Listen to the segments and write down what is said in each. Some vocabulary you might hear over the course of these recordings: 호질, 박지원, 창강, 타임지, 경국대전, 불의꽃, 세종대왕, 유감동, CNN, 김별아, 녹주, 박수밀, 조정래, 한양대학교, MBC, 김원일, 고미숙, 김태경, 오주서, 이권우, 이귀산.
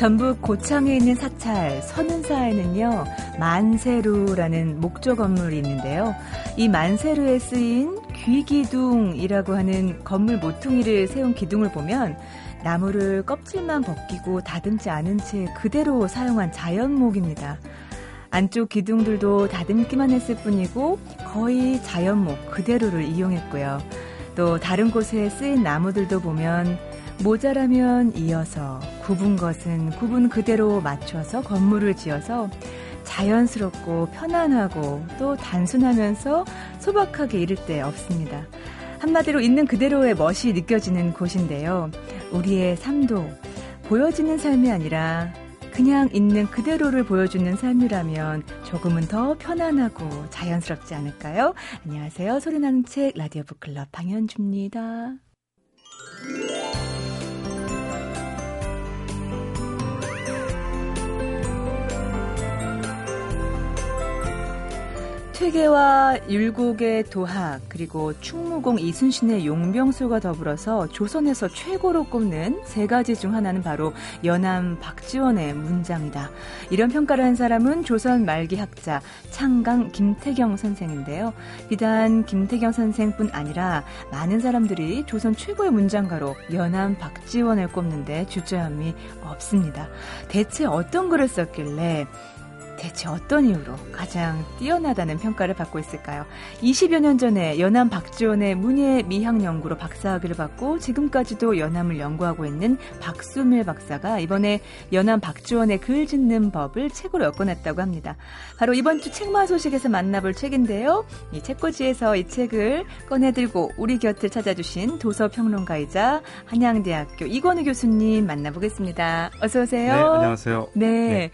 전북 고창에 있는 사찰 선운사에는요, 만세루라는 목조 건물이 있는데요. 이 만세루에 쓰인 귀기둥이라고 하는 건물 모퉁이를 세운 기둥을 보면 나무를 껍질만 벗기고 다듬지 않은 채 그대로 사용한 자연목입니다. 안쪽 기둥들도 다듬기만 했을 뿐이고 거의 자연목 그대로를 이용했고요. 또 다른 곳에 쓰인 나무들도 보면 모자라면 이어서 굽은 것은 굽은 그대로 맞춰서 건물을 지어서 자연스럽고 편안하고 또 단순하면서 소박하게 이를 데 없습니다. 한마디로 있는 그대로의 멋이 느껴지는 곳인데요. 우리의 삶도 보여지는 삶이 아니라 그냥 있는 그대로를 보여주는 삶이라면 조금은 더 편안하고 자연스럽지 않을까요? 안녕하세요. 소리나는 책 라디오 북클럽 방현주입니다. 퇴계와 율곡의 도학 그리고 충무공 이순신의 용병술과 더불어서 조선에서 최고로 꼽는 세 가지 중 하나는 바로 연암박지원의 문장이다. 이런 평가를 한 사람은 조선 말기 학자 창강 김태경 선생인데요. 비단 김태경 선생뿐 아니라 많은 사람들이 조선 최고의 문장가로 연암박지원을 꼽는데 주저함이 없습니다. 대체 어떤 글을 썼길래 대체 어떤 이유로 가장 뛰어나다는 평가를 받고 있을까요? 20여 년 전에 연암 박지원의 문예 미학 연구로 박사학위를 받고 지금까지도 연암을 연구하고 있는 박수밀 박사가 이번에 연암 박지원의 글 짓는 법을 책으로 엮어냈다고 합니다. 바로 이번 주 책마 소식에서 만나볼 책인데요. 이 책꽂이에서 이 책을 꺼내들고 우리 곁을 찾아주신 도서평론가이자 한양대학교 이권우 교수님 만나보겠습니다. 어서 오세요. 네, 안녕하세요. 네.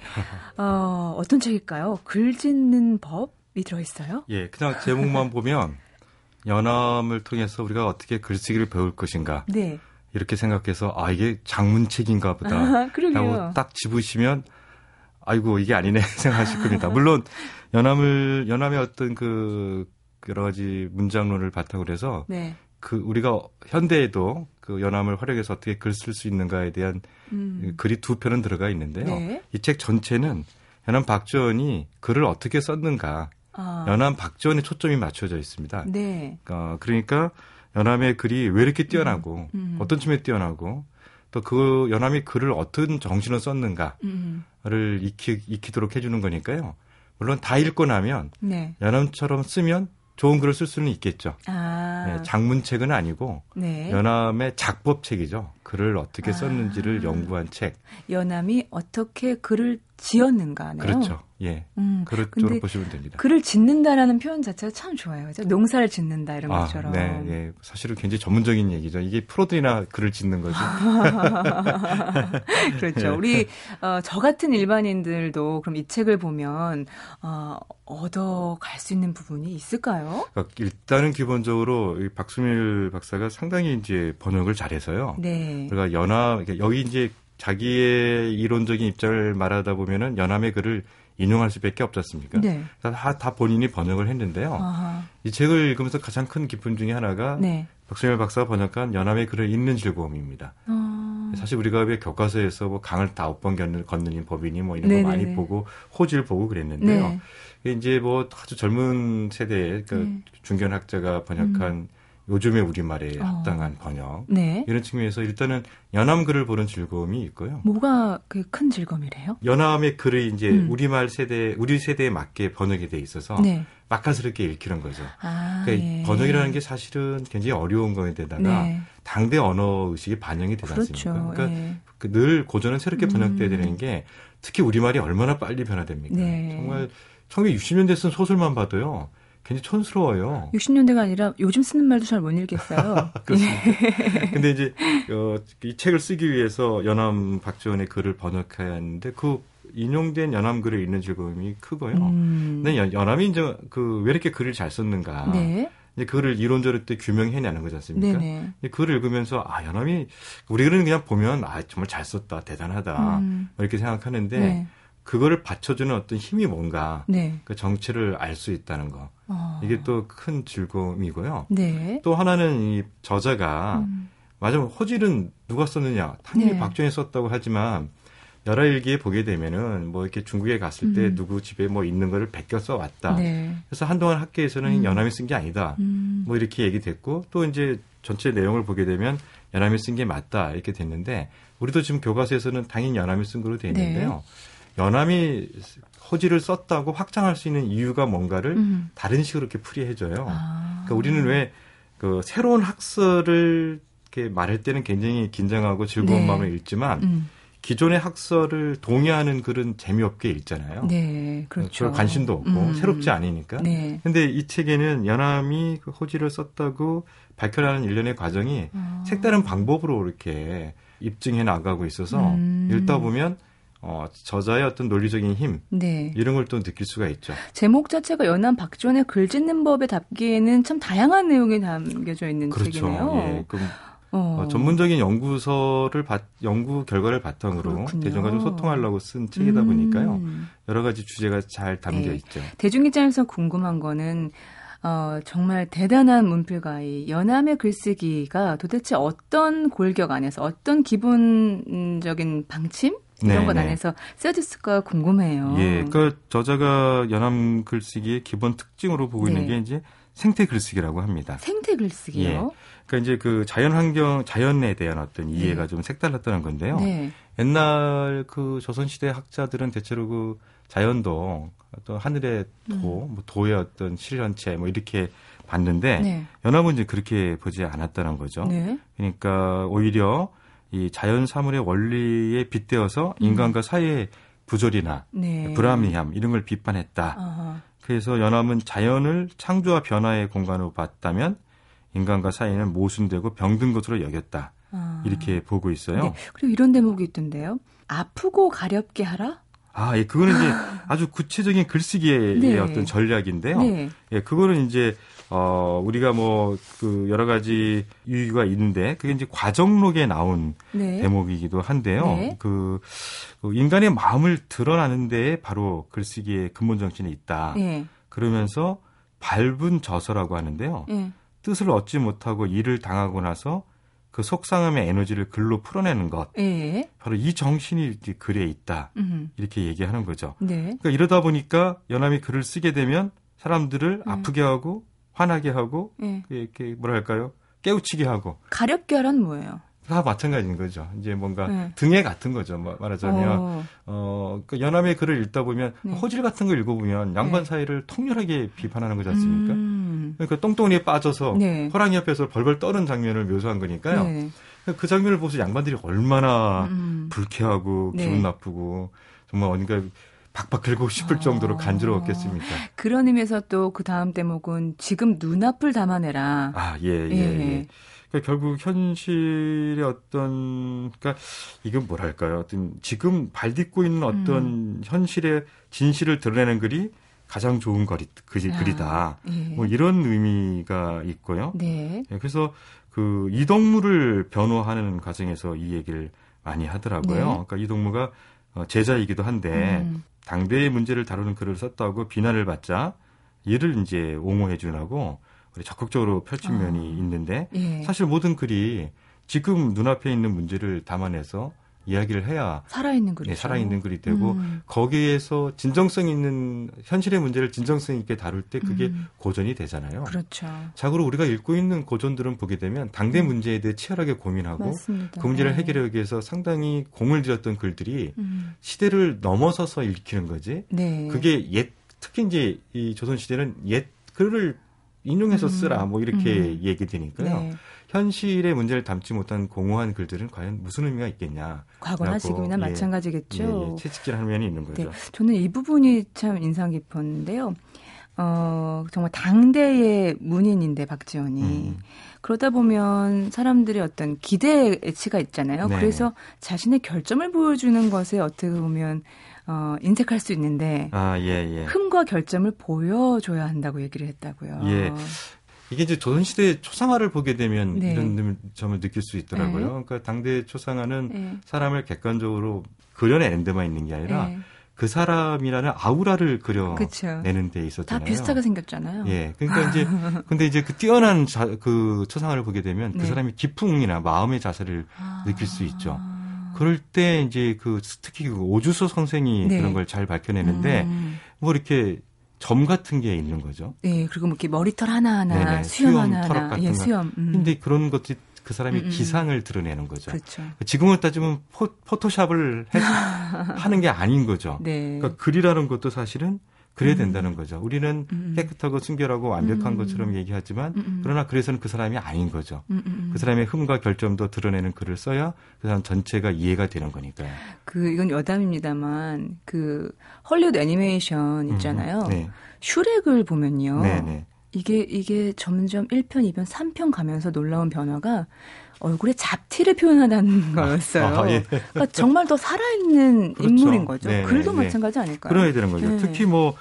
어떤 책일까요? 글 짓는 법이 들어있어요? 예, 그냥 제목만 보면 연암을 통해서 우리가 어떻게 글쓰기를 배울 것인가 네. 이렇게 생각해서 아 이게 장문책인가 보다 라고 딱 집으시면 아이고 이게 아니네 생각하실 겁니다. 물론 연암의 어떤 그 여러 가지 문장론을 바탕으로 해서 네. 그 우리가 현대에도 그 연암을 활용해서 어떻게 글 쓸 수 있는가에 대한 글이 두 편은 들어가 있는데요. 네. 이 책 전체는 연암 박지원이 글을 어떻게 썼는가. 연암 박지원에 초점이 맞춰져 있습니다. 네. 그러니까 연암의 글이 왜 이렇게 뛰어나고 어떤 층에 뛰어나고 또 그 연암이 글을 어떤 정신으로 썼는가를 익히도록 해주는 거니까요. 물론 다 읽고 나면 네. 연암처럼 쓰면 좋은 글을 쓸 수는 있겠죠. 네, 장문책은 아니고 네. 연암의 작법책이죠. 글을 어떻게 썼는지를 연구한 책. 연암이 어떻게 글을 지었는가네요. 그렇죠. 예. 그렇게 보시면 됩니다. 글을 짓는다라는 표현 자체가 참 좋아요. 그죠? 농사를 짓는다 이런 것처럼. 네, 예. 사실은 굉장히 전문적인 얘기죠. 이게 프로들이나 글을 짓는 거죠. 그렇죠. 우리 저 같은 일반인들도 그럼 이 책을 보면 얻어갈 수 있는 부분이 있을까요? 그러니까 일단은 기본적으로 이 박수밀 박사가 상당히 이제 번역을 잘해서요. 네. 그러니까 여기 이제 자기의 이론적인 입장을 말하다 보면은 연암의 글을 인용할 수밖에 없지 않습니까? 네. 다 본인이 번역을 했는데요. 아하. 이 책을 읽으면서 가장 큰 기쁨 중에 하나가 네. 박수밀 박사가 번역한 연암의 글을 읽는 즐거움입니다. 사실 우리가 왜 교과서에서 뭐 강을 9번 건너는 법이니 뭐 이런 네네네. 거 많이 보고 호지를 보고 그랬는데요. 네. 이제 뭐 아주 젊은 세대의 그러니까 네. 중견 학자가 번역한 요즘의 우리말에 합당한 번역. 네. 이런 측면에서 일단은 연암 글을 보는 즐거움이 있고요. 뭐가 그 큰 즐거움이래요? 연암의 글이 이제 우리 세대에 맞게 번역이 돼 있어서 네. 맛깔스럽게 읽히는 거죠. 그러니까 네. 번역이라는 게 사실은 굉장히 어려운 거에다가 네. 당대 언어 의식이 반영이 되지 그렇죠. 않습니까? 그러니까 네. 늘 고전은 새롭게 번역돼야 되는 게 특히 우리말이 얼마나 빨리 변화됩니까? 네. 정말 1960년대 쓴 소설만 봐도요. 굉장히 촌스러워요. 60년대가 아니라 요즘 쓰는 말도 잘 못 읽겠어요. 그렇습니다. 근데 이제 이 책을 쓰기 위해서 연암 박지원의 글을 번역해야 하는데 그 인용된 연암 글을 읽는 즐거움이 크고요. 근데 연암이 이제 그 왜 이렇게 글을 잘 썼는가. 네. 이제 글을 이론적으로 때 규명해내는 거지 않습니까? 네네. 글을 읽으면서 연암이 우리 글은 그냥 보면 정말 잘 썼다, 대단하다 이렇게 생각하는데. 네. 그거를 받쳐주는 어떤 힘이 뭔가 네. 그 정체를 알 수 있다는 거 이게 또 큰 즐거움이고요. 네. 또 하나는 이 저자가 맞아 호질은 누가 썼느냐 당연히 네. 박지원이 썼다고 하지만 열화 일기에 보게 되면은 뭐 이렇게 중국에 갔을 때 누구 집에 뭐 있는 거를 베껴서 왔다. 네. 그래서 한동안 학계에서는 연암이 쓴 게 아니다. 뭐 이렇게 얘기됐고 또 이제 전체 내용을 보게 되면 연암이 쓴 게 맞다 이렇게 됐는데 우리도 지금 교과서에서는 당연히 연암이 쓴 거로 돼 있는데요. 네. 연암이 호지를 썼다고 확장할 수 있는 이유가 뭔가를 다른 식으로 이렇게 풀이해줘요. 아. 그러니까 우리는 왜 그 새로운 학설을 이렇게 말할 때는 굉장히 긴장하고 즐거운 네. 마음을 읽지만 기존의 학설을 동의하는 글은 재미없게 읽잖아요. 네, 그렇죠. 관심도 없고 새롭지 않으니까. 그런데 네. 이 책에는 연암이 호지를 썼다고 밝혀나는 일련의 과정이 색다른 방법으로 이렇게 입증해 나가고 있어서 읽다 보면 저자의 어떤 논리적인 힘 네. 이런 걸 또 느낄 수가 있죠. 제목 자체가 연암박지원의 글짓는 법에 답기에는 참 다양한 내용이 담겨져 있는 그렇죠. 책이네요. 예, 그럼 전문적인 연구 결과를 바탕으로 대중과 좀 소통하려고 쓴 책이다 보니까요. 여러 가지 주제가 잘 담겨 네. 있죠. 대중 입장에서 궁금한 거는 정말 대단한 문필가의 연암의 글쓰기가 도대체 어떤 골격 안에서 어떤 기본적인 방침? 이런 네, 것 안에서 써졌을까 궁금해요. 예, 그러니까 저자가 연암 글쓰기의 기본 특징으로 보고 네. 있는 게 이제 생태 글쓰기라고 합니다. 생태 글쓰기요? 예, 그러니까 이제 그 자연 환경, 자연에 대한 어떤 이해가 네. 좀 색달랐다는 건데요. 네. 옛날 그 조선시대 학자들은 대체로 그 자연도 어떤 하늘의 도, 뭐 도의 어떤 실현체 뭐 이렇게 봤는데 네. 연암은 이제 그렇게 보지 않았다는 거죠. 네. 그러니까 오히려 이 자연 사물의 원리에 빗대어서 인간과 사회의 부조리나 네. 불합리함 이런 걸 비판했다. 아하. 그래서 연암은 자연을 창조와 변화의 공간으로 봤다면 인간과 사회는 모순되고 병든 것으로 여겼다. 아. 이렇게 보고 있어요. 네. 그리고 이런 대목이 있던데요. 아프고 가렵게 하라? 아, 예, 그거는 이제 아주 구체적인 글쓰기의 네. 어떤 전략인데요. 네. 예, 그거는 이제 우리가 뭐 그 여러 가지 유의가 있는데 그게 이제 과정록에 나온 네. 대목이기도 한데요. 네. 그 인간의 마음을 드러나는 데에 바로 글쓰기의 근본 정신이 있다. 네. 그러면서 밟은 저서라고 하는데요. 네. 뜻을 얻지 못하고 일을 당하고 나서 그 속상함의 에너지를 글로 풀어내는 것. 예. 바로 이 정신이 글에 있다. 이렇게 얘기하는 거죠. 네. 그러니까 이러다 보니까 연암이 글을 쓰게 되면 사람들을 아프게 하고 화나게 하고 이렇게 뭐랄까요? 깨우치게 하고. 가렵게 하란 뭐예요? 다 마찬가지인 거죠. 이제 뭔가 등에 같은 거죠. 말하자면 그러니까 연암의 글을 읽다 보면 네. 호질 같은 걸 읽어보면 양반 사이를 통렬하게 비판하는 거지 않습니까? 그러니까 똥덩이에 빠져서 네. 호랑이 앞에서 벌벌 떠는 장면을 묘사한 거니까요. 네. 그 장면을 보면서 양반들이 얼마나 불쾌하고 기분 네. 나쁘고 정말 어딘가 박박 긁고 싶을 정도로 간지러웠겠습니까? 그런 의미에서 또 그 다음 대목은 지금 눈앞을 담아내라. 아, 예. 그러니까 결국 현실의 어떤 그러니까 이건 뭐랄까요? 어떤 지금 발딛고 있는 어떤 현실의 진실을 드러내는 글이 가장 좋은 글이다. 예. 뭐 이런 의미가 있고요. 네. 그래서 그 이덕무를 변호하는 과정에서 이 얘기를 많이 하더라고요. 네. 그러니까 이덕무가 제자이기도 한데 당대의 문제를 다루는 글을 썼다고 비난을 받자 이를 이제 옹호해 주라고 적극적으로 펼친 면이 있는데 예. 사실 모든 글이 지금 눈앞에 있는 문제를 담아내서 이야기를 해야 살아있는 글이 되고 거기에서 진정성 있는 현실의 문제를 진정성 있게 다룰 때 그게 고전이 되잖아요. 그렇죠. 자고로 우리가 읽고 있는 고전들은 보게 되면 당대 문제에 대해 치열하게 고민하고 맞습니다. 그 문제를 해결하기 위해서 상당히 공을 들였던 글들이 시대를 넘어서서 읽히는 거지. 네. 그게 옛 특히 이제 이 조선 시대는 옛 글을 인용해서 쓰라 뭐 이렇게 얘기되니까요. 네. 현실의 문제를 담지 못한 공허한 글들은 과연 무슨 의미가 있겠냐. 과거나 지금이나 마찬가지겠죠. 채찍질하는 면이 있는 거죠. 네. 저는 이 부분이 참 인상 깊었는데요. 정말 당대의 문인인데 박지원이. 그러다 보면 사람들의 어떤 기대의 애치가 있잖아요. 네. 그래서 자신의 결점을 보여주는 것에 어떻게 보면 인색할 수 있는데 흠과 결점을 보여줘야 한다고 얘기를 했다고요. 예. 이게 이제 조선시대의 초상화를 보게 되면 네. 이런 점을 느낄 수 있더라고요. 네. 그러니까 당대의 초상화는 네. 사람을 객관적으로 그려내는 데만 있는 게 아니라 네. 그 사람이라는 아우라를 그려내는 데 있었잖아요. 다 비슷하게 생겼잖아요. 예. 그러니까 이제, 근데 이제 그 뛰어난 그 초상화를 보게 되면 네. 그 사람이 기풍이나 마음의 자세를 느낄 수 있죠. 그럴 때 이제 그 특히 오주서 선생이 네. 그런 걸 잘 밝혀내는데 뭐 이렇게 점 같은 게 있는 거죠. 네, 그리고 뭐 이렇게 머리털 하나하나, 네네, 수염 하나하나, 털 같은 예, 수염. 근데 그런 것들이 그 사람이 기상을 드러내는 거죠. 그렇죠. 지금으로 따지면 포토샵을 하는 게 아닌 거죠. 네. 그러니까 글이라는 것도 사실은 그래야 된다는 거죠. 우리는 깨끗하고 순결하고 완벽한 것처럼 얘기하지만 그러나 그래서는 그 사람이 아닌 거죠. 그 사람의 흠과 결점도 드러내는 글을 써야 그 사람 전체가 이해가 되는 거니까요. 그 이건 여담입니다만 그 헐리우드 애니메이션 있잖아요. 네. 슈렉을 보면요. 네네. 이게 점점 1편, 2편, 3편 가면서 놀라운 변화가 얼굴에 잡티를 표현하다는 거였어요. 예. 그러니까 정말 더 살아있는 그렇죠. 인물인 거죠. 네, 글도 네. 마찬가지 아닐까요? 그래야 되는 거죠. 네. 특히 뭐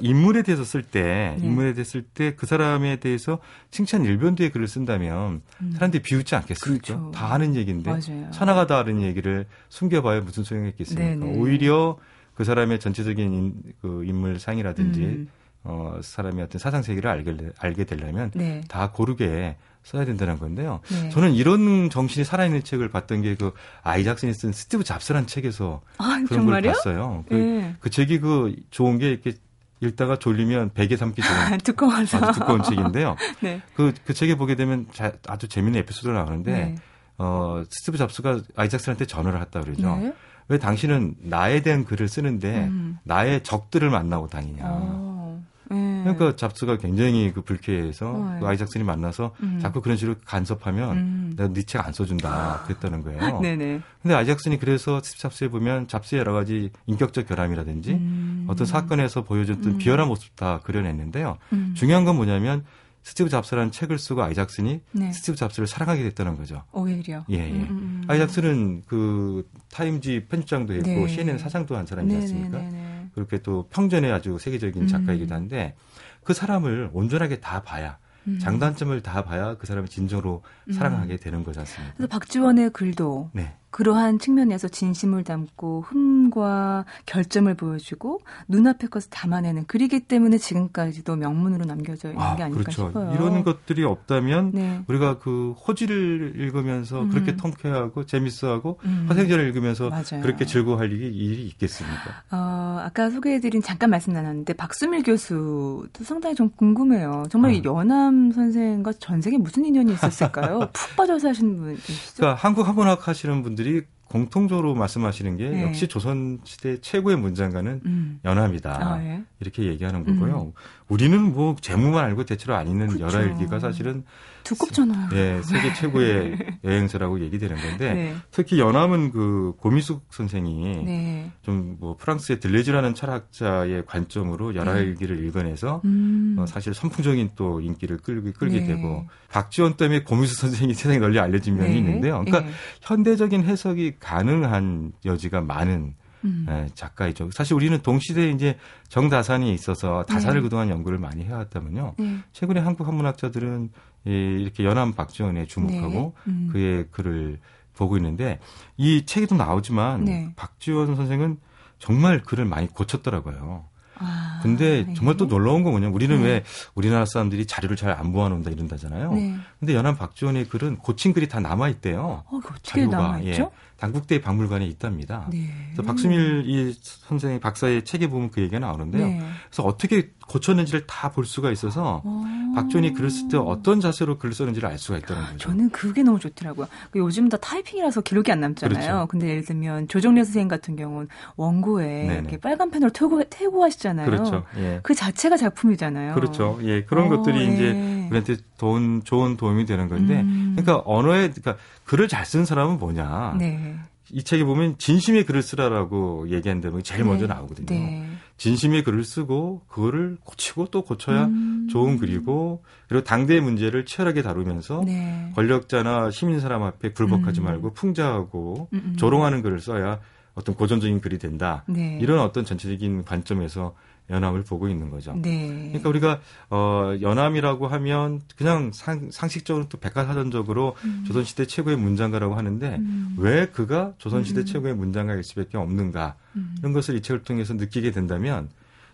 인물에 대해서 쓸 때, 인물에 대해서 쓸 때 그 사람에 대해서 칭찬 일변도의 글을 쓴다면 사람들이 비웃지 않겠습니까? 그렇죠. 다 아는 얘기인데 맞아요. 천하가 다 아는 얘기를 숨겨봐야 무슨 소용이 있겠습니까? 네네. 오히려 그 사람의 전체적인 그 인물상이라든지 사람의 어떤 사상세계를 알게 되려면 네. 다 고르게 써야 된다는 건데요. 네. 저는 이런 정신이 살아있는 책을 봤던 게 그 아이작슨이 쓴 스티브 잡스라는 책에서 그런 정말요? 걸 봤어요. 네. 그 책이 그 좋은 게 이렇게 읽다가 졸리면 베개 삼기 좋은 두꺼워서. 아주 두꺼운 책인데요. 네. 그 책에 보게 되면 아주 재미있는 에피소드가 나오는데 네. 스티브 잡스가 아이작슨한테 전화를 했다고 그러죠. 네. 왜 당신은 나에 대한 글을 쓰는데 나의 적들을 만나고 다니냐. 그러니까 잡스가 굉장히 그 불쾌해서 그 아이작슨이 만나서 자꾸 그런 식으로 간섭하면 내가 네 책 안 써준다 그랬다는 거예요. 네네. 근데 아이작슨이 그래서 잡스에 보면 잡스의 여러 가지 인격적 결함이라든지 어떤 사건에서 보여줬던 비열한 모습 다 그려냈는데요. 중요한 건 뭐냐면 스티브 잡스라는 책을 쓰고 아이작슨이 네. 스티브 잡스를 사랑하게 됐다는 거죠. 오히려. 예. 아이작슨은 그 타임지 편집장도 했고 네. CNN 사장도 한 사람이지 않습니까? 네네네. 그렇게 또 평전에 아주 세계적인 작가이기도 한데 그 사람을 온전하게 다 봐야 장단점을 다 봐야 그 사람을 진정으로 사랑하게 되는 거지 않습니까? 그래서 박지원의 글도 네. 그러한 측면에서 진심을 담고 흠과 결점을 보여주고 눈앞의 것을 담아내는 글이기 때문에 지금까지도 명문으로 남겨져 있는 게 아닐까 그렇죠. 싶어요. 이런 것들이 없다면 네. 우리가 그 호지를 읽으면서 그렇게 통쾌하고 재밌어하고 화생전을 읽으면서 맞아요. 그렇게 즐거워할 일이 있겠습니까? 아까 소개해드린 잠깐 말씀 나눴는데 박수밀 교수도 상당히 좀 궁금해요. 정말 연암 선생과 전 세계에 무슨 인연이 있었을까요? 푹 빠져서 하시는 분이시죠? 그러니까 한국 학문학 하시는 분들 공통적으로 말씀하시는 게 네. 역시 조선시대 최고의 문장가는 연암이다. 예. 이렇게 얘기하는 거고요. 우리는 뭐 재무만 알고 대체로 안 있는 그렇죠. 열하일기가 사실은 두껍잖아요. 네, 세계 최고의 여행사라고 얘기되는 건데 네. 특히 연암은 그 고미숙 선생이 네. 좀 뭐 프랑스의 들레즈라는 철학자의 관점으로 열하일기를 읽어내서 사실 선풍적인 또 인기를 끌게 네. 되고 박지원 때문에 고미숙 선생이 세상에 널리 알려진 면이 네. 있는데요. 그러니까 네. 현대적인 해석이 가능한 여지가 많은 작가이죠. 사실 우리는 동시대에 이제 정다산이 있어서 다산을 네. 그동안 연구를 많이 해왔다면요. 네. 최근에 한국 학문학자들은 이렇게 연암 박지원에 주목하고 네. 그의 글을 보고 있는데 이 책에도 나오지만 네. 박지원 선생은 정말 글을 많이 고쳤더라고요. 근데 네. 정말 또 놀라운 건 뭐냐면 우리는 왜 우리나라 사람들이 자료를 잘 안 모아놓는다 이런다잖아요. 네. 근데 연암 박지원의 글은 고친 글이 다 남아있대요. 어떻게 남아있죠? 예, 당국대 박물관에 있답니다. 네. 그래서 박수밀 이 선생의 박사의 책에 보면 그 얘기가 나오는데요. 네. 그래서 어떻게 고쳤는지를 다 볼 수가 있어서 박지원이 글을 쓸 때 어떤 자세로 글을 쓰는지를 알 수가 있다는 거죠. 저는 그게 너무 좋더라고요. 요즘 다 타이핑이라서 기록이 안 남잖아요. 그렇죠. 근데 예를 들면 조정래 선생님 같은 경우는 원고에 이렇게 빨간 펜으로 태우고 하시잖아요. 그렇죠. 예. 그 자체가 작품이잖아요. 그렇죠. 예, 그런 것들이 이제 우리한테 좋은 도움이 되는 건데, 그러니까 그러니까 글을 잘 쓴 사람은 뭐냐. 네. 이 책에 보면 진심의 글을 쓰라라고 얘기한다면 제일 네. 먼저 나오거든요. 네. 진심의 글을 쓰고 그거를 고치고 또 고쳐야 좋은 글이고 그리고 당대의 문제를 치열하게 다루면서 네. 권력자나 시민 사람 앞에 굴복하지 말고 풍자하고 조롱하는 글을 써야 어떤 고전적인 글이 된다. 네. 이런 어떤 전체적인 관점에서 연암을 보고 있는 거죠. 네. 그러니까 우리가 연암이라고 하면 그냥 상식적으로 또 백과사전적으로 조선시대 최고의 문장가라고 하는데 왜 그가 조선시대 최고의 문장가일 수밖에 없는가 이런 것을 이 책을 통해서 느끼게 된다면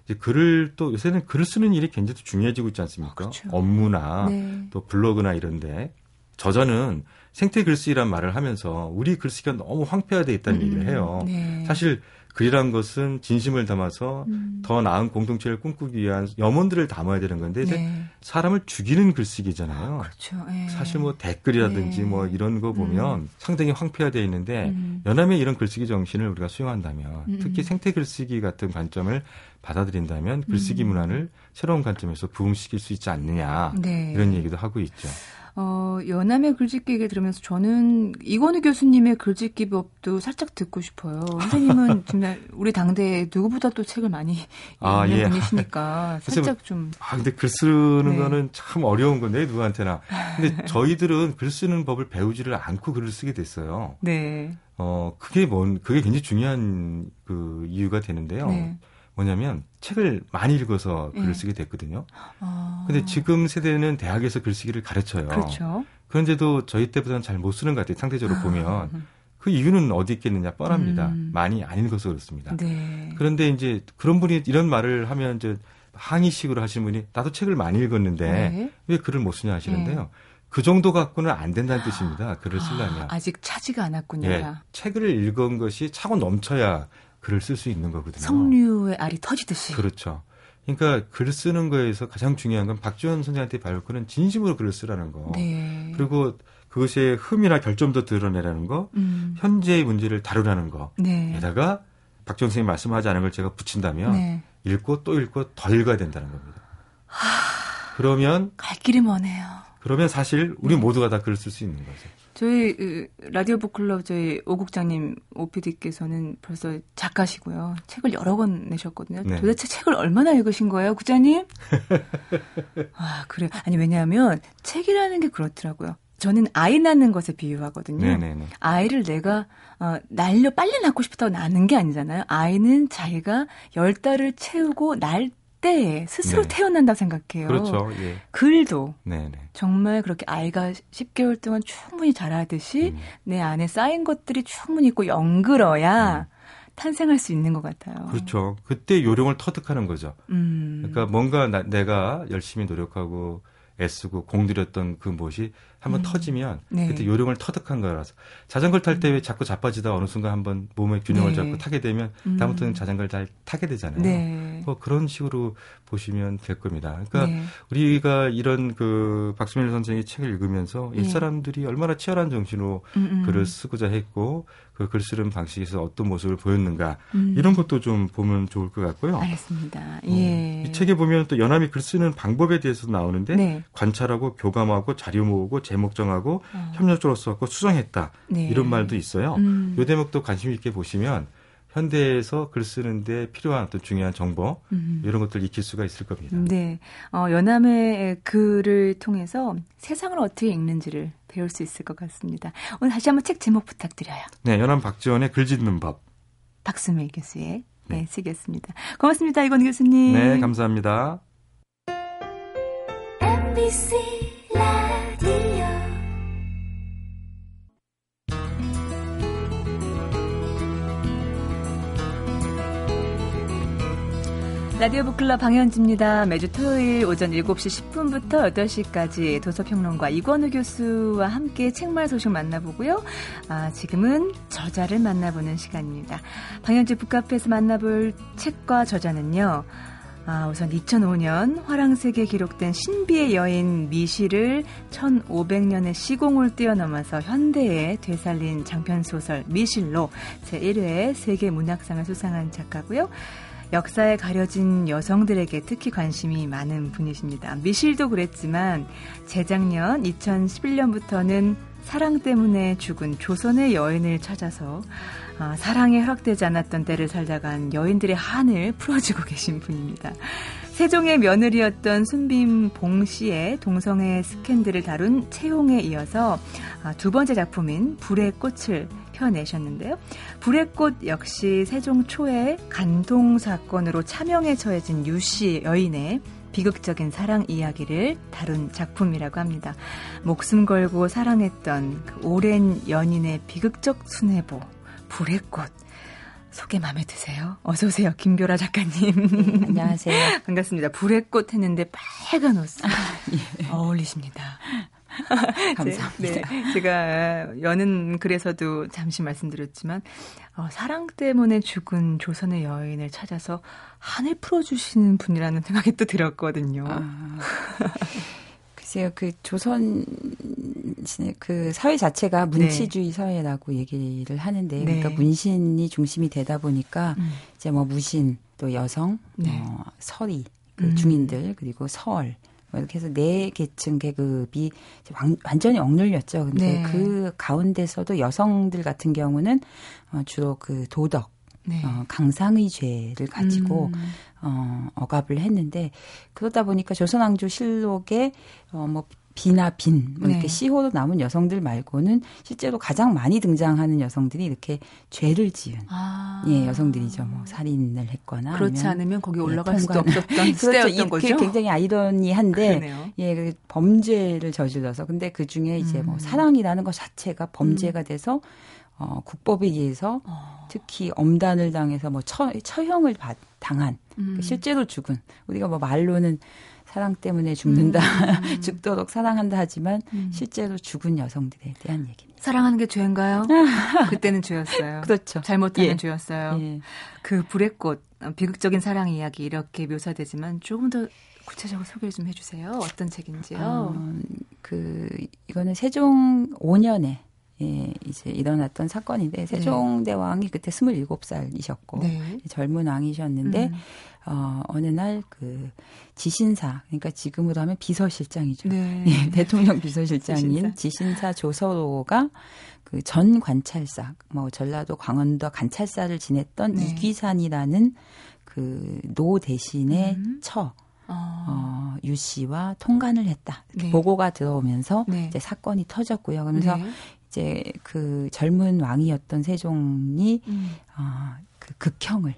이제 글을 또 요새는 글을 쓰는 일이 굉장히 중요해지고 있지 않습니까? 그렇죠. 업무나 네. 또 블로그나 이런데 저자는 생태 글쓰기란 말을 하면서 우리 글쓰기가 너무 황폐화되어 있다는 얘기를 해요. 네. 사실 글이란 것은 진심을 담아서 더 나은 공동체를 꿈꾸기 위한 염원들을 담아야 되는 건데 이제 네. 사람을 죽이는 글쓰기잖아요. 아, 그렇죠. 네. 사실 뭐 댓글이라든지 네. 뭐 이런 거 보면 상당히 황폐화되어 있는데 연암의 이런 글쓰기 정신을 우리가 수용한다면 특히 생태 글쓰기 같은 관점을 받아들인다면 글쓰기 문화를 새로운 관점에서 부흥시킬 수 있지 않느냐 네. 이런 얘기도 하고 있죠. 연암의 글짓기 얘기를 들으면서 저는 이권우 교수님의 글짓기법도 살짝 듣고 싶어요. 선생님은 정말 우리 당대에 누구보다 또 책을 많이 읽는 분이시니까 살짝 좀. 아, 근데 글 쓰는 네. 거는 참 어려운 건데, 누구한테나. 근데 저희들은 글 쓰는 법을 배우지를 않고 글을 쓰게 됐어요. 네. 그게 굉장히 중요한 그 이유가 되는데요. 네. 뭐냐면 책을 많이 읽어서 글을 쓰게 됐거든요. 근데 지금 세대는 대학에서 글쓰기를 가르쳐요. 그렇죠. 그런데도 저희 때보다는 잘 못 쓰는 것 같아요. 상대적으로 보면. 그 이유는 어디 있겠느냐 뻔합니다. 많이 안 읽어서 그렇습니다. 네. 그런데 이제 그런 분이 이런 말을 하면 이제 항의식으로 하시는 분이 나도 책을 많이 읽었는데 네. 왜 글을 못 쓰냐 하시는데요. 네. 그 정도 갖고는 안 된다는 뜻입니다. 글을 쓰려면. 아직 차지가 않았군요. 네. 책을 읽은 것이 차고 넘쳐야 글을 쓸 수 있는 거거든요. 석류의 알이 터지듯이. 그렇죠. 그러니까 글 쓰는 거에서 가장 중요한 건 박지원 선생님한테 배울 거는 진심으로 글을 쓰라는 거. 네. 그리고 그것의 흠이나 결점도 드러내라는 거. 현재의 문제를 다루라는 거. 네. 게다가 박지원 선생님이 말씀하지 않은 걸 제가 붙인다면 네. 읽고 또 읽고 더 읽어야 된다는 겁니다. 하... 그러면 갈 길이 머네요. 그러면 사실 우리 네. 모두가 다 글을 쓸 수 있는 거죠. 저희 라디오 북클럽 저희 오국장님 오피디께서는 벌써 작가시고요. 책을 여러 권 내셨거든요. 네. 도대체 책을 얼마나 읽으신 거예요, 국장님? 아, 그래요. 아니, 왜냐하면 책이라는 게 그렇더라고요. 저는 아이 낳는 것에 비유하거든요. 네네네. 아이를 내가 빨리 낳고 싶다고 낳는 게 아니잖아요. 아이는 자기가 10달을 채우고 날 때에 스스로 네. 태어난다고 생각해요. 그렇죠. 예. 글도 네네. 정말 그렇게 아이가 10개월 동안 충분히 자라듯이 내 안에 쌓인 것들이 충분히 있고 연그러야 탄생할 수 있는 것 같아요. 그렇죠. 그때 요령을 터득하는 거죠. 그러니까 뭔가 내가 열심히 노력하고 애쓰고 공들였던 그 무엇이 한번 터지면 네. 그때 요령을 터득한 거라서 자전거를 탈 때 왜 자꾸 자빠지다 어느 순간 한번 몸의 균형을 네. 잡고 타게 되면 다음부터는 자전거를 잘 타게 되잖아요. 네. 뭐 그런 식으로 보시면 될 겁니다. 그러니까 네. 우리가 이런 그 박수밀 선생이 책을 읽으면서 일사람들이 얼마나 치열한 정신으로 글을 쓰고자 했고 그 글 쓰는 방식에서 어떤 모습을 보였는가 이런 것도 좀 보면 좋을 것 같고요. 알겠습니다. 예. 이 책에 보면 또 연암이 글 쓰는 방법에 대해서 나오는데 네. 관찰하고 교감하고 자료 모으고 제목 정하고 협력적으로 써갖고 수정했다. 네. 이런 말도 있어요. 이 대목도 관심 있게 보시면 현대에서 글 쓰는데 필요한 어떤 중요한 정보 이런 것들을 익힐 수가 있을 겁니다. 네, 연암의 글을 통해서 세상을 어떻게 읽는지를 배울 수 있을 것 같습니다. 오늘 다시 한번 책 제목 부탁드려요. 네, 연암박지원의 글짓는법. 박수밀 교수의 네, 책이었습니다. 고맙습니다, 이권우 교수님. 네, 감사합니다. MBC 라디오 북클럽 방현지입니다. 매주 토요일 오전 7시 10분부터 8시까지 도서평론가 이권우 교수와 함께 책말 소식 만나보고요. 지금은 저자를 만나보는 시간입니다. 방현지 북카페에서 만나볼 책과 저자는요. 우선 2005년 화랑세계에 기록된 신비의 여인 미시를 1500년의 시공을 뛰어넘어서 현대에 되살린 장편소설 미실로 제1회 세계문학상을 수상한 작가고요. 역사에 가려진 여성들에게 특히 관심이 많은 분이십니다. 미실도 그랬지만 재작년 2011년부터는 사랑 때문에 죽은 조선의 여인을 찾아서 사랑에 허락되지 않았던 때를 살다간 여인들의 한을 풀어주고 계신 분입니다. 세종의 며느리였던 순빔 봉씨의 동성애 스캔들을 다룬 채용에 이어서 두 번째 작품인 불의 꽃을 펴내셨는데요. 불의 꽃 역시 세종 초에 간통 사건으로 차명에 처해진 유씨 여인의 비극적인 사랑 이야기를 다룬 작품이라고 합니다. 목숨 걸고 사랑했던 그 오랜 연인의 비극적 순애보 불의 꽃. 소개 마음에 드세요? 어서 오세요. 김별아 작가님. 네, 안녕하세요. 반갑습니다. 불의 꽃 했는데 빨간 옷. 아, 예. 어울리십니다. 감사합니다. 네, 제가 여는 글에서도 잠시 말씀드렸지만 사랑 때문에 죽은 조선의 여인을 찾아서 한을 풀어주시는 분이라는 생각이 또 들었거든요. 아, 글쎄요. 그 조선 그 사회 자체가 문치주의 네. 사회라고 얘기를 하는데 네. 그러니까 문신이 중심이 되다 보니까 이제 뭐 무신 또 여성, 네. 서리, 그 중인들 그리고 서얼 이렇게 해서 네 계층 계급이 완전히 억눌렸죠. 근데 네. 그 가운데서도 여성들 같은 경우는 주로 그 도덕, 네. 강상의 죄를 가지고 억압을 했는데 그러다 보니까 조선왕조 실록에 뭐 비나 빈, 뭐 이렇게 네. 시호로 남은 여성들 말고는 실제로 가장 많이 등장하는 여성들이 이렇게 죄를 지은 아. 예 여성들이죠. 뭐 살인을 했거나 그렇지 아니면, 않으면 거기 올라갈 수도 없었던 시대였던 거죠. 그렇죠. 굉장히 아이러니한데 그러네요. 예 범죄를 저질러서 근데 그 중에 이제 뭐 사랑이라는 것 자체가 범죄가 돼서 국법에 의해서 특히 엄단을 당해서 뭐 처형을 당한 실제로 죽은 우리가 뭐 말로는 사랑 때문에 죽는다, 죽도록 사랑한다 하지만 실제로 죽은 여성들에 대한 얘기입니다. 사랑하는 게 죄인가요? 그때는 죄였어요. 그렇죠. 잘못하면 예. 죄였어요. 예. 그 불의 꽃, 비극적인 사랑 이야기 이렇게 묘사되지만 조금 더 구체적으로 소개를 좀 해주세요. 어떤 책인지요? 이거는 세종 5년에 예, 이제 일어났던 사건인데 세종대왕이 그때 27살이셨고 네. 젊은 왕이셨는데 어느 날 그 지신사 그러니까 지금으로 하면 비서실장이죠. 네. 예, 대통령 비서실장인 지신사 조서로가 그 전 관찰사 뭐 전라도 강원도 관찰사를 지냈던 네. 이귀산이라는 그 노 대신의 처 유 씨와 통관을 했다. 네. 보고가 들어오면서 네. 이제 사건이 터졌고요. 그러면서 네. 이제 그 젊은 왕이었던 세종이 그 극형을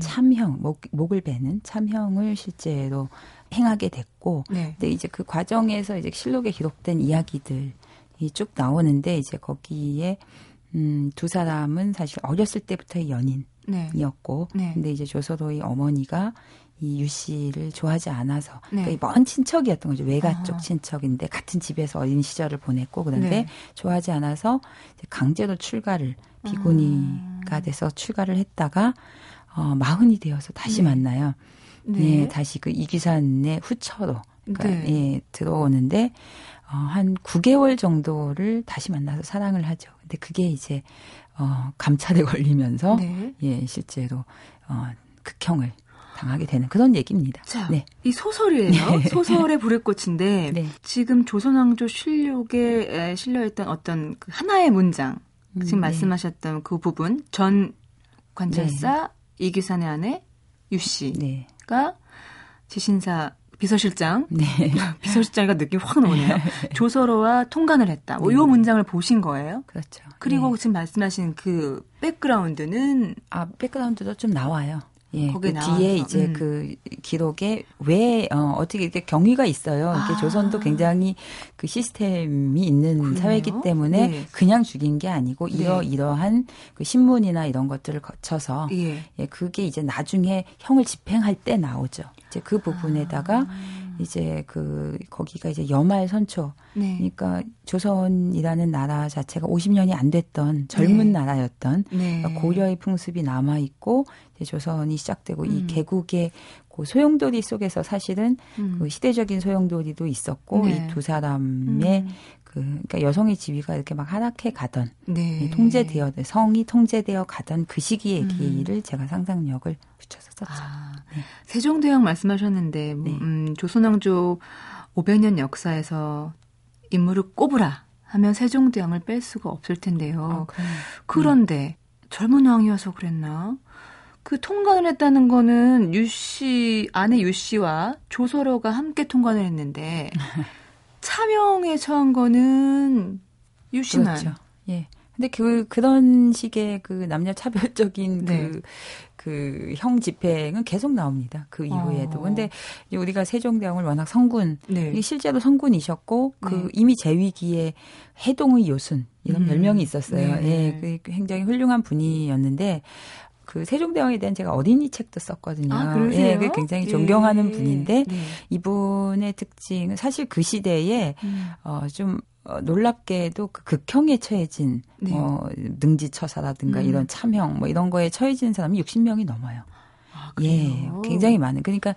참형 목을 베는 참형을 실제로 행하게 됐고, 네. 근데 이제 그 과정에서 이제 실록에 기록된 이야기들이 쭉 나오는데 이제 거기에 두 사람은 사실 어렸을 때부터의 연인이었고, 네. 근데 이제 조서로의 어머니가 이 유 씨를 좋아하지 않아서 네. 그러니까 먼 친척이었던 거죠. 외가 쪽 친척인데 같은 집에서 어린 시절을 보냈고 그런데 네. 좋아하지 않아서 강제로 출가를 비고니가 돼서 출가를 했다가 마흔이 되어서 다시 네. 만나요. 네. 예, 다시 그 이귀산의 후처로 그러니까 네. 예, 들어오는데 한 9개월 정도를 다시 만나서 사랑을 하죠. 근데 그게 이제 감찰에 걸리면서 네. 예, 실제로 극형을 당하게 되는 그런 얘기입니다. 자, 네. 이 소설이에요. 네. 소설의 불의 꽃인데 네. 지금 조선왕조 실록에 실려있던 어떤 그 하나의 문장 지금 네. 말씀하셨던 그 부분 전 관찰사 네. 이귀산의 아내 유 씨가 네. 지신사 비서실장 네. 비서실장이가 느낌이 확 나오네요. 조서로와 통관을 했다. 네. 이 문장을 보신 거예요? 그렇죠. 그리고 네. 지금 말씀하신 그 백그라운드는 백그라운드도 좀 나와요. 예, 그 뒤에 이제 그 기록에 왜 어떻게 이렇게 경위가 있어요. 이게 조선도 굉장히 그 시스템이 있는 그래요? 사회이기 때문에 네. 그냥 죽인 게 아니고 네. 이러한 그 신문이나 이런 것들을 거쳐서 예. 예, 그게 이제 나중에 형을 집행할 때 나오죠. 이제 그 부분에다가 이제 그 거기가 이제 여말선초. 네. 그러니까 조선이라는 나라 자체가 50년이 안 됐던 젊은 네. 나라였던 네. 그러니까 고려의 풍습이 남아 있고 이제 조선이 시작되고 이 개국의 그 소용돌이 속에서 사실은 그 시대적인 소용돌이도 있었고 네. 이 두 사람의 그러니까 여성의 지위가 이렇게 막 하락해 가던 네. 성이 통제되어 가던 그 시기의 얘기를 제가 상상력을 붙여서 썼죠. 네. 세종대왕 말씀하셨는데 네. 조선왕조 500년 역사에서 인물을 꼽으라 하면 세종대왕을 뺄 수가 없을 텐데요. 그런데 젊은 왕이어서 그랬나? 그 통관을 했다는 거는 아내 유 씨와 조서로가 함께 통관을 했는데 차명에 처한 거는 유 씨만. 그렇죠. 예. 근데 그런 식의 그 남녀 차별적인 네. 그 형 집행은 계속 나옵니다. 그 이후에도. 근데 우리가 세종대왕을 워낙 성군, 네. 실제로 성군이셨고, 네. 그 이미 재위기에 해동의 요순, 이런 별명이 있었어요. 네. 예. 굉장히 훌륭한 분이었는데, 그 세종대왕에 대한 제가 어린이 책도 썼거든요. 아, 그러세요? 예, 굉장히 존경하는 분인데 이분의 특징은 사실 그 시대에 좀 놀랍게도 그 극형에 처해진 능지처사라든가 이런 참형 뭐 이런 거에 처해진 사람이 60명이 넘어요. 아, 예, 굉장히 많은. 그러니까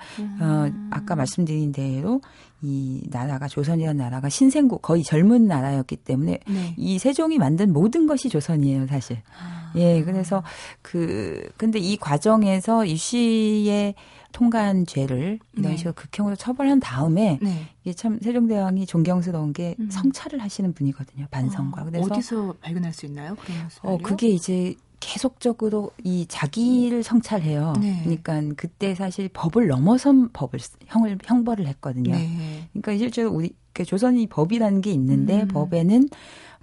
아까 말씀드린 대로 이 나라가 조선이라는 나라가 신생국 거의 젊은 나라였기 때문에 이 세종이 만든 모든 것이 조선이에요, 사실. 아. 예, 그래서 근데 이 과정에서 유씨의 통간 죄를 이런 식으로 극형으로 처벌한 다음에 이게 참 세종대왕이 존경스러운 게 성찰을 하시는 분이거든요, 반성과. 그래서 어디서 발견할 수 있나요? 그런 모습을요? 그게 이제 계속적으로 이 자기를 성찰해요. 그러니까 그때 사실 법을 넘어선 형벌을 했거든요. 그러니까 실제로 우리 조선이 법이라는 게 있는데 법에는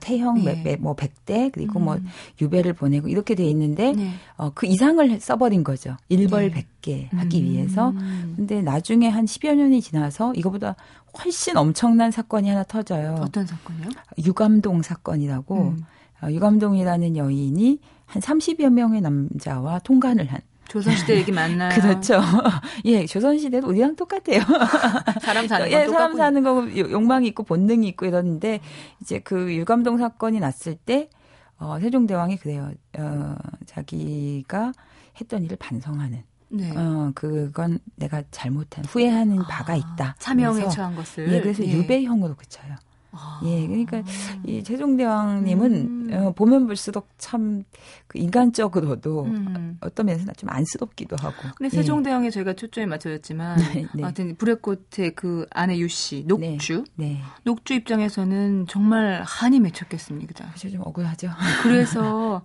태형, 뭐 100대 그리고 뭐 유배를 보내고 이렇게 돼 있는데 그 이상을 써버린 거죠. 일벌 100개 하기 위해서. 근데 나중에 한 10여 년이 지나서 이거보다 훨씬 엄청난 사건이 하나 터져요. 어떤 사건이요? 유감동 사건이라고. 유감동이라는 여인이 한 30여 명의 남자와 통간을 한. 조선시대 얘기 맞나요? 그렇죠. 예, 조선시대도 우리랑 똑같아요. 사람 사는 거. 예, 사람 사는 거 욕망이 있고 본능이 있고 이러는데, 이제 그 유감동 사건이 났을 때, 세종대왕이 그래요. 자기가 했던 일을 반성하는. 그건 내가 잘못한, 후회하는 바가 있다. 사명에 처한 것을. 예, 그래서 유배형으로 그쳐요. 예, 그러니까 이 세종대왕님은 보면 볼수록 참 그 인간적으로도 어떤 면에서는 좀 안쓰럽기도 하고. 근데 세종대왕에 저희가 초점이 맞춰졌지만, 아무튼 불의 꽃의 그 아내 유씨, 녹주, 녹주 입장에서는 정말 한이 맺혔겠습니다. 사실 좀 억울하죠. 그래서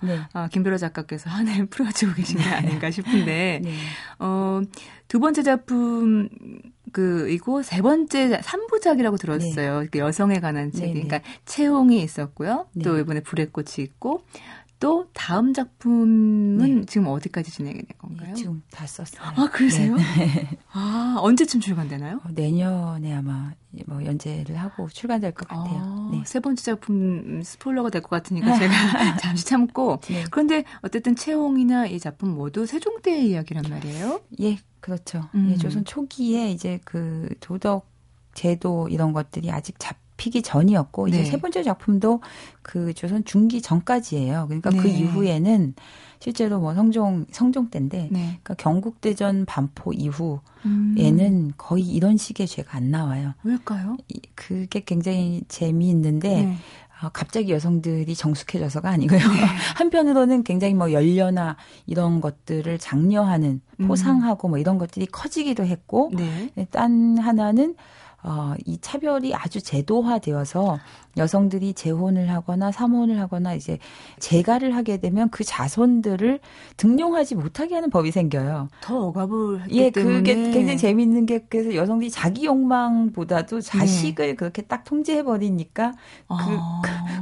김별아 작가께서 한을 풀어주고 계신 게 아닌가 싶은데, 두 번째 작품. 이거 세 번째 3부작이라고 들었어요. 여성에 관한 책. 그러니까 채옹이 있었고요. 또 이번에 불의 꽃이 있고 또 다음 작품은 지금 어디까지 진행이 된 건가요? 지금 다 썼어요. 아, 그러세요? 아, 언제쯤 출간되나요? 내년에 아마 뭐 연재를 하고 출간될 것 같아요. 세 번째 작품 스포일러가 될 것 같으니까 제가 잠시 참고. 그런데 어쨌든 채옹이나 이 작품 모두 세종대의 이야기란 말이에요. 예. 그렇죠. 조선 초기에 이제 그 도덕 제도 이런 것들이 아직 잡히기 전이었고 이제 세 번째 작품도 그 조선 중기 전까지예요. 그러니까 그 이후에는 실제로 뭐 성종 때인데 그러니까 경국대전 반포 이후에는 거의 이런 식의 죄가 안 나와요. 왜일까요? 그게 굉장히 재미있는데 갑자기 여성들이 정숙해져서가 아니고요. 한편으로는 굉장히 뭐 연려나 이런 것들을 장려하는 포상하고 뭐 이런 것들이 커지기도 했고, 딴 하나는 이 차별이 아주 제도화되어서 여성들이 재혼을 하거나 삼혼을 하거나 이제 재가를 하게 되면 그 자손들을 등용하지 못하게 하는 법이 생겨요. 더 억압을 했기 때문에. 그게 굉장히 재미있는 게 그래서 여성들이 자기 욕망보다도 자식을 그렇게 딱 통제해버리니까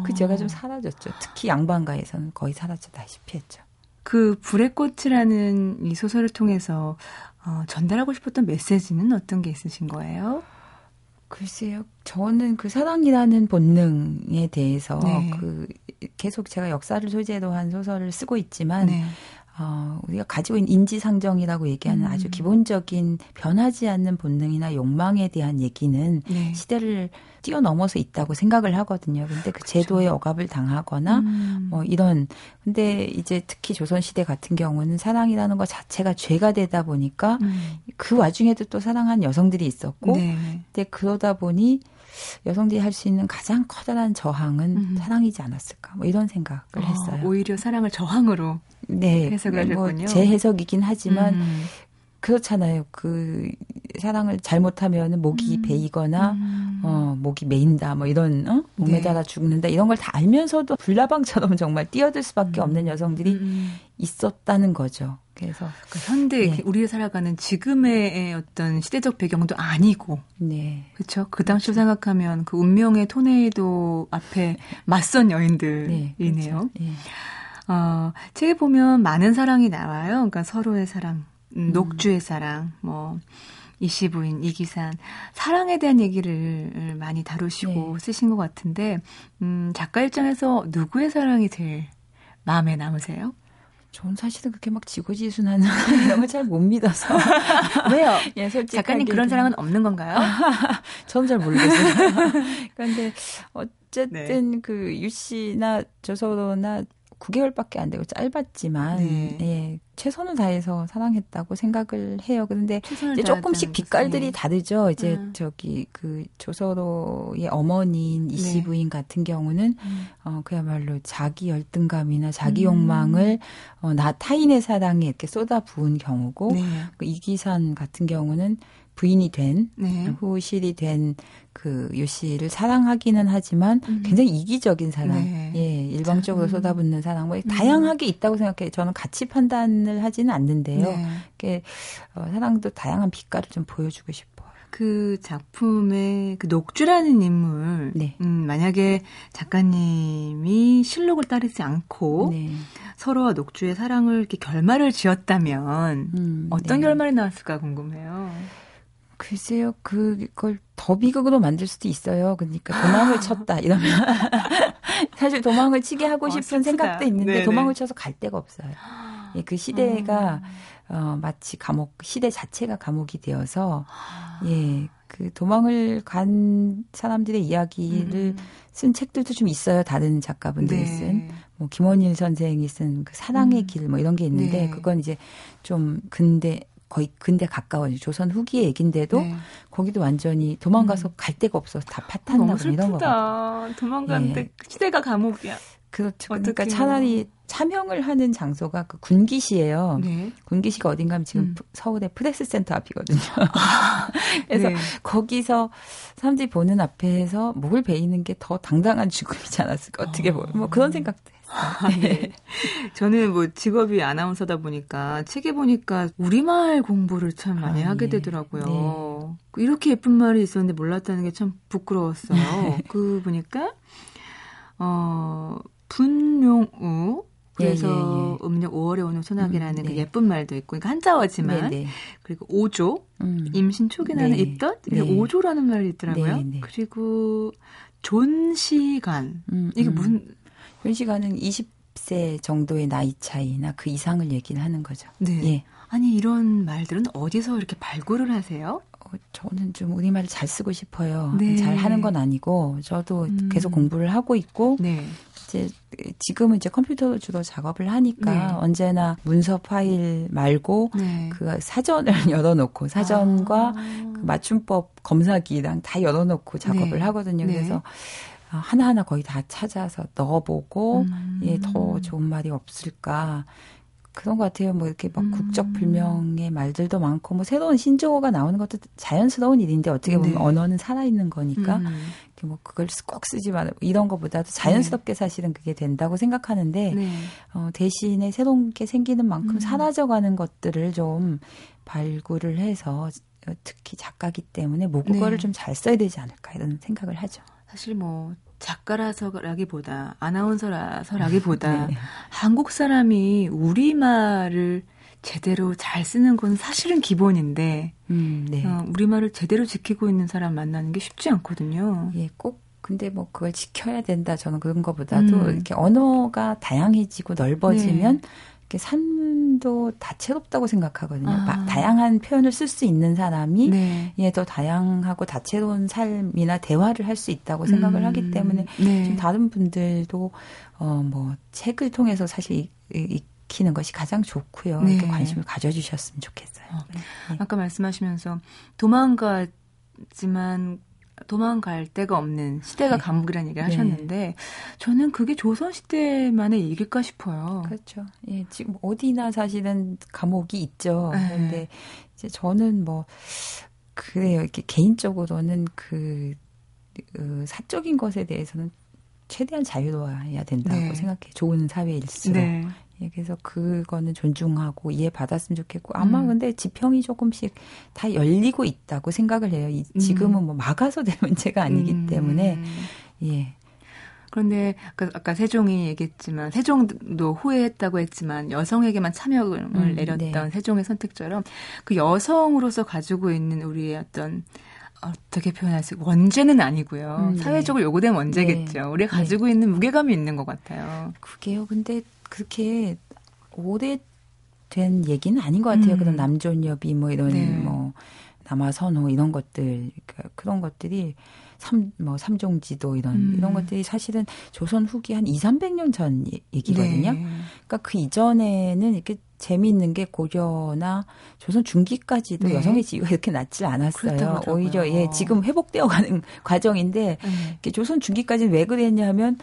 그 죄가 좀 사라졌죠. 특히 양반가에서는 거의 사라졌다시피 했죠. 그 불의 꽃이라는 이 소설을 통해서 전달하고 싶었던 메시지는 어떤 게 있으신 거예요? 글쎄요. 저는 그 사랑이라는 본능에 대해서 계속 제가 역사를 소재로 한 소설을 쓰고 있지만 우리가 가지고 있는 인지상정이라고 얘기하는 아주 기본적인 변하지 않는 본능이나 욕망에 대한 얘기는 시대를 뛰어넘어서 있다고 생각을 하거든요. 근데 그 제도에 억압을 당하거나 뭐 이런. 근데 이제 특히 조선시대 같은 경우는 사랑이라는 것 자체가 죄가 되다 보니까 그 와중에도 또 사랑한 여성들이 있었고 근데 그러다 보니 여성들이 할 수 있는 가장 커다란 저항은 사랑이지 않았을까. 뭐 이런 생각을 했어요. 오히려 사랑을 저항으로 해석을 하셨군요. 제 해석이긴 하지만 그렇잖아요. 그 사랑을 잘못하면 목이 베이거나 목이 메인다 뭐 이런 목매다가 죽는다 이런 걸 다 알면서도 불나방처럼 정말 뛰어들 수밖에 없는 여성들이 있었다는 거죠. 그래서 현대 우리가 살아가는 지금의 어떤 시대적 배경도 아니고, 그렇죠. 그 당시로 생각하면 그 운명의 토네이도 앞에 맞선 여인들이네요. 그렇죠. 책에 보면 많은 사랑이 나와요. 그러니까 서로의 사랑, 녹주의 사랑, 뭐 이시부인, 이기산 사랑에 대한 얘기를 많이 다루시고 쓰신 것 같은데 작가 입장에서 누구의 사랑이 제일 마음에 남으세요? 전 사실은 그렇게 막 지고지순한 이런 걸 잘 못 믿어서. 왜요? 예, 솔직히. 작가님 그런 사람은 없는 건가요? 저는 잘 모르겠어요. 그런데 어쨌든 네. 그 유씨나 저서로나 9개월밖에 안 되고 짧았지만 네. 예, 최선을 다해서 사랑했다고 생각을 해요. 그런데 이제 조금씩 빛깔들이 다르죠. 이제 저기 그 조서로의 어머니인 이씨 네. 부인 같은 경우는 그야말로 자기 열등감이나 자기 욕망을 타인의 사랑에 이렇게 쏟아부은 경우고 네. 그 이기산 같은 경우는 부인이 된 네. 후실이 된 그 유씨를 사랑하기는 하지만 굉장히 이기적인 사랑, 네. 예, 일방적으로 쏟아붓는 사랑, 뭐 다양하게 있다고 생각해요. 저는 같이 판단을 하지는 않는데요. 네. 이렇게 사랑도 다양한 빛깔을 좀 보여주고 싶어요. 그 작품의 그 녹주라는 인물, 네. 만약에 작가님이 실록을 따르지 않고 네. 서로와 녹주의 사랑을 이렇게 결말을 지었다면 어떤 네. 결말이 나왔을까 궁금해요. 글쎄요, 그걸 더 비극으로 만들 수도 있어요. 그러니까 도망을 쳤다 이러면 사실 도망을 치게 하고 싶은 생각도 있는데 네네. 도망을 쳐서 갈 데가 없어요. 예, 그 시대가 마치 감옥 시대 자체가 감옥이 되어서 예, 그 도망을 간 사람들의 이야기를 쓴 책들도 좀 있어요. 다른 작가분들이 네. 쓴. 뭐 김원일 선생이 쓴 그 사랑의 길 뭐 이런 게 있는데 네. 그건 이제 좀 근대 거의 근대 가까워요. 조선 후기의 얘긴데도 네. 거기도 완전히 도망가서 갈 데가 없어서 다 파탄나고 이런 거 같아요. 도망가는데 예. 시대가 감옥이야. 그렇죠. 그러니까 차라리 차명을 하는 장소가 그 군기시예요. 네. 군기시가 어딘가면 지금 서울의 프레스센터 앞이거든요. 그래서 네. 거기서 사람들이 보는 앞에서 목을 베이는 게 더 당당한 죽음이지 않았을까. 어떻게 보면 뭐 그런 생각도 했어요. 네. 네. 저는 뭐 직업이 아나운서다 보니까 책에 보니까 우리말 공부를 참 많이 하게 되더라고요. 네. 이렇게 예쁜 말이 있었는데 몰랐다는 게 참 부끄러웠어요. 그 보니까 분명우 그래서 음력 5월에 오는 소나기라는 네. 그 예쁜 말도 있고 그러니까 한자어지만 네, 네. 그리고 오조 임신 초기나는 네. 입덧 네. 오조라는 말이 있더라고요. 네, 네. 그리고 존시간 이게 무슨 존시간은 20세 정도의 나이 차이나 그 이상을 얘기를 하는 거죠. 네. 예. 아니 이런 말들은 어디서 이렇게 발굴을 하세요? 저는 좀 우리말을 잘 쓰고 싶어요. 네. 잘 하는 건 아니고 저도 계속 공부를 하고 있고 네. 이제 지금은 이제 컴퓨터로 주로 작업을 하니까 네. 언제나 문서 파일 말고 네. 그 사전을 열어놓고 사전과 그 맞춤법 검사기랑 다 열어놓고 작업을 네. 하거든요. 그래서 하나하나 거의 다 찾아서 넣어보고 예, 더 좋은 말이 없을까. 그런 것 같아요. 뭐 이렇게 막 국적 불명의 말들도 많고 뭐 새로운 신조어가 나오는 것도 자연스러운 일인데 어떻게 보면 네. 언어는 살아있는 거니까 뭐 그걸 꼭 쓰지 마. 이런 것보다도 자연스럽게 네. 사실은 그게 된다고 생각하는데 네. 대신에 새로운 게 생기는 만큼 사라져가는 것들을 좀 발굴을 해서 특히 작가기 때문에 모국어를 네. 좀 잘 써야 되지 않을까 이런 생각을 하죠. 사실 뭐. 작가라서라기보다 아나운서라서라기보다 네. 한국 사람이 우리말을 제대로 잘 쓰는 건 사실은 기본인데 네. 우리말을 제대로 지키고 있는 사람 만나는 게 쉽지 않거든요. 예, 꼭 근데 뭐 그걸 지켜야 된다. 저는 그런 것보다도 이렇게 언어가 다양해지고 넓어지면 네. 이렇게 삶도 다채롭다고 생각하거든요. 다양한 표현을 쓸 수 있는 사람이 네. 예, 더 다양하고 다채로운 삶이나 대화를 할 수 있다고 생각을 하기 때문에 네. 좀 다른 분들도 뭐 책을 통해서 사실 익히는 것이 가장 좋고요. 네. 이렇게 관심을 가져주셨으면 좋겠어요. 네. 아까 말씀하시면서 도망갔지만 도망갈 데가 없는 시대가 감옥이라는 얘기를 네. 하셨는데 저는 그게 조선시대만의 얘기일까 싶어요. 그렇죠. 예, 지금 어디나 사실은 감옥이 있죠. 네. 그런데 이제 저는 뭐 그래요. 이렇게 개인적으로는 그 사적인 것에 대해서는 최대한 자유로워야 된다고 네. 생각해. 좋은 사회일수록. 네. 예, 그래서 그거는 존중하고 이해받았으면 좋겠고 아마 근데 지평이 조금씩 다 열리고 있다고 생각을 해요. 지금은 뭐 막아서 될 문제가 아니기 때문에 예. 그런데 아까 세종이 얘기했지만 세종도 후회했다고 했지만 여성에게만 참여를 내렸던 네. 세종의 선택처럼 그 여성으로서 가지고 있는 우리의 어떤 어떻게 표현할지 원죄는 아니고요. 네. 사회적으로 요구된 원죄겠죠. 네. 우리가 가지고 네. 있는 무게감이 있는 것 같아요. 그게요. 근데 그렇게 오래된 얘기는 아닌 것 같아요. 그런 남존여비 뭐 이런 네. 뭐 남아선호 이런 것들 그러니까 그런 것들이 삼종지도 이런 것들이 사실은 조선 후기 한 200~300년 전 얘기거든요. 네. 그러니까 그 이전에는 이렇게 재미있는 게 고려나 조선 중기까지도 네. 여성의 지위가 이렇게 낮지 않았어요. 오히려 예, 지금 회복되어가는 과정인데 이렇게 조선 중기까지는 왜 그랬냐 하면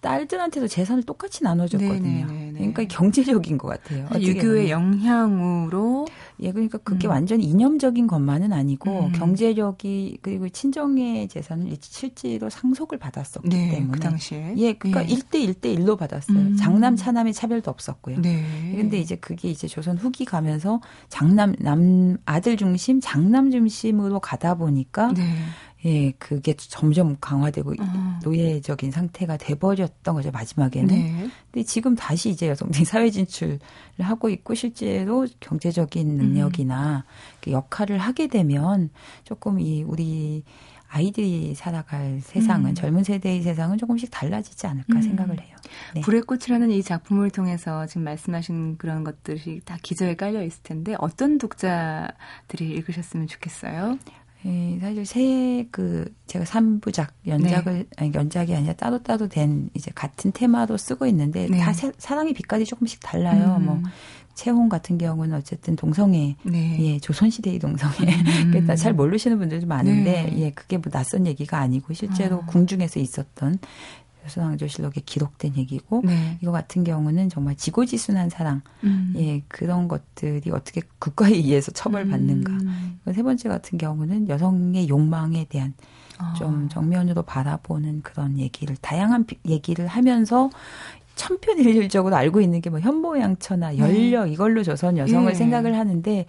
딸들한테도 재산을 똑같이 나눠줬거든요. 네네네네. 그러니까 경제적인 것 같아요. 유교의 영향으로. 예, 그러니까 그게 완전히 이념적인 것만은 아니고 경제력이 그리고 친정의 재산을 실제로 상속을 받았었기 네, 때문에. 그 당시에. 예, 그러니까 예. 1대1대1로 받았어요. 장남, 차남의 차별도 없었고요. 그런데 네. 이제 그게 이제 조선 후기 가면서 아들 중심, 장남 중심으로 가다 보니까 네. 예, 그게 점점 강화되고 노예적인 상태가 돼버렸던 거죠, 마지막에는. 네. 근데 지금 다시 이제 여성들이 사회 진출을 하고 있고 실제로 경제적인 능력이나 역할을 하게 되면 조금 우리 아이들이 살아갈 세상은 젊은 세대의 세상은 조금씩 달라지지 않을까 생각을 해요. 네. 불의 꽃이라는 이 작품을 통해서 지금 말씀하신 그런 것들이 다 기저에 깔려 있을 텐데 어떤 독자들이 읽으셨으면 좋겠어요? 예, 사실 제가 3부작 연작을, 아니, 연작이 아니라 따로따로 된 이제 같은 테마로 쓰고 있는데 다 사랑의 빛깔이 조금씩 달라요. 뭐, 채홍 같은 경우는 어쨌든 동성애, 예, 조선시대의 동성애. 그러니까 잘 모르시는 분들도 많은데, 예, 그게 뭐 낯선 얘기가 아니고 실제로 궁중에서 있었던 조선왕조실록에 기록된 얘기고 이거 같은 경우는 정말 지고지순한 사랑 예 그런 것들이 어떻게 국가에 의해서 처벌받는가 세 번째 같은 경우는 여성의 욕망에 대한 좀 정면으로 바라보는 그런 얘기를 다양한 얘기를 하면서 천편일률적으로 알고 있는 게 뭐 현모양처나 연려 이걸로 조선 여성을 생각을 하는데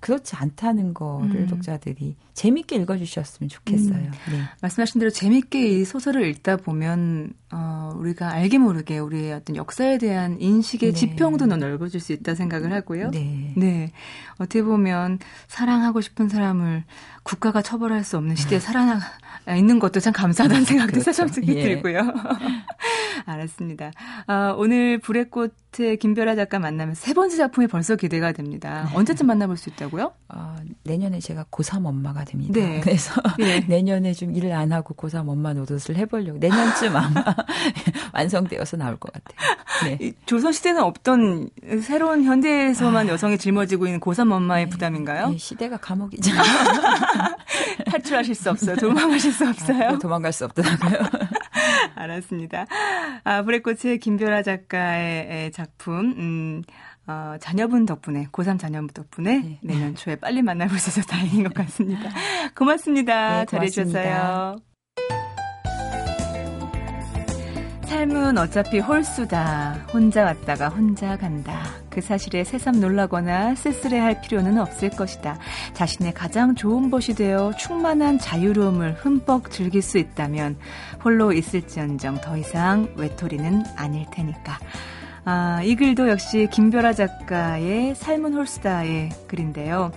그렇지 않다는 거를 독자들이 재밌게 읽어주셨으면 좋겠어요. 네. 말씀하신 대로 재밌게 이 소설을 읽다 보면 우리가 알게 모르게 우리의 어떤 역사에 대한 인식의 지평도 넓어질 수 있다 생각을 하고요. 네. 네. 어떻게 보면 사랑하고 싶은 사람을 국가가 처벌할 수 없는 시대에 살아나 있는 것도 참 감사하다는 생각도 사실 들고요. 알았습니다. 오늘 불의 꽃의 김별아 작가 만나면서 세 번째 작품이 벌써 기대가 됩니다. 언제쯤 만나볼 수 있다고요? 내년에 제가 고3 엄마가 됩니다. 네. 그래서 내년에 좀 일을 안 하고 고3 엄마 노릇을 해보려고 내년쯤 아마 완성되어서 나올 것 같아요. 네. 조선시대는 없던 새로운 현대에서만 여성이 짊어지고 있는 고3 엄마의 부담인가요? 네, 시대가 감옥이잖아요. 탈출하실 수 없어요. 도망가실 수 없어요. 도망갈 수 없더라고요. 알았습니다. 불의 꽃의 김별아 작가의 작품 자녀분 덕분에 고3 자녀분 덕분에 내년 초에 빨리 만나볼 수 있어서 다행인 것 같습니다. 고맙습니다. 네, 잘해주셔서요. 삶은 어차피 홀수다. 혼자 왔다가 혼자 간다. 그 사실에 새삼 놀라거나 쓸쓸해할 필요는 없을 것이다. 자신의 가장 좋은 벗이 되어 충만한 자유로움을 흠뻑 즐길 수 있다면 홀로 있을지언정 더 이상 외톨이는 아닐 테니까. 이 글도 역시 김별아 작가의 삶은 홀수다의 글인데요.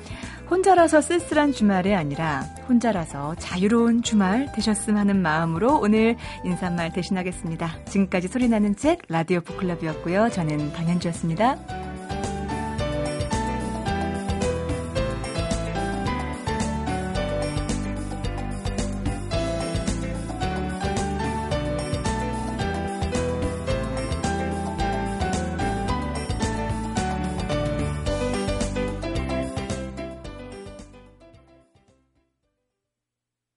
혼자라서 쓸쓸한 주말이 아니라 혼자라서 자유로운 주말 되셨음 하는 마음으로 오늘 인사말 대신하겠습니다. 지금까지 소리나는 책 라디오 북클럽이었고요. 저는 방현주였습니다.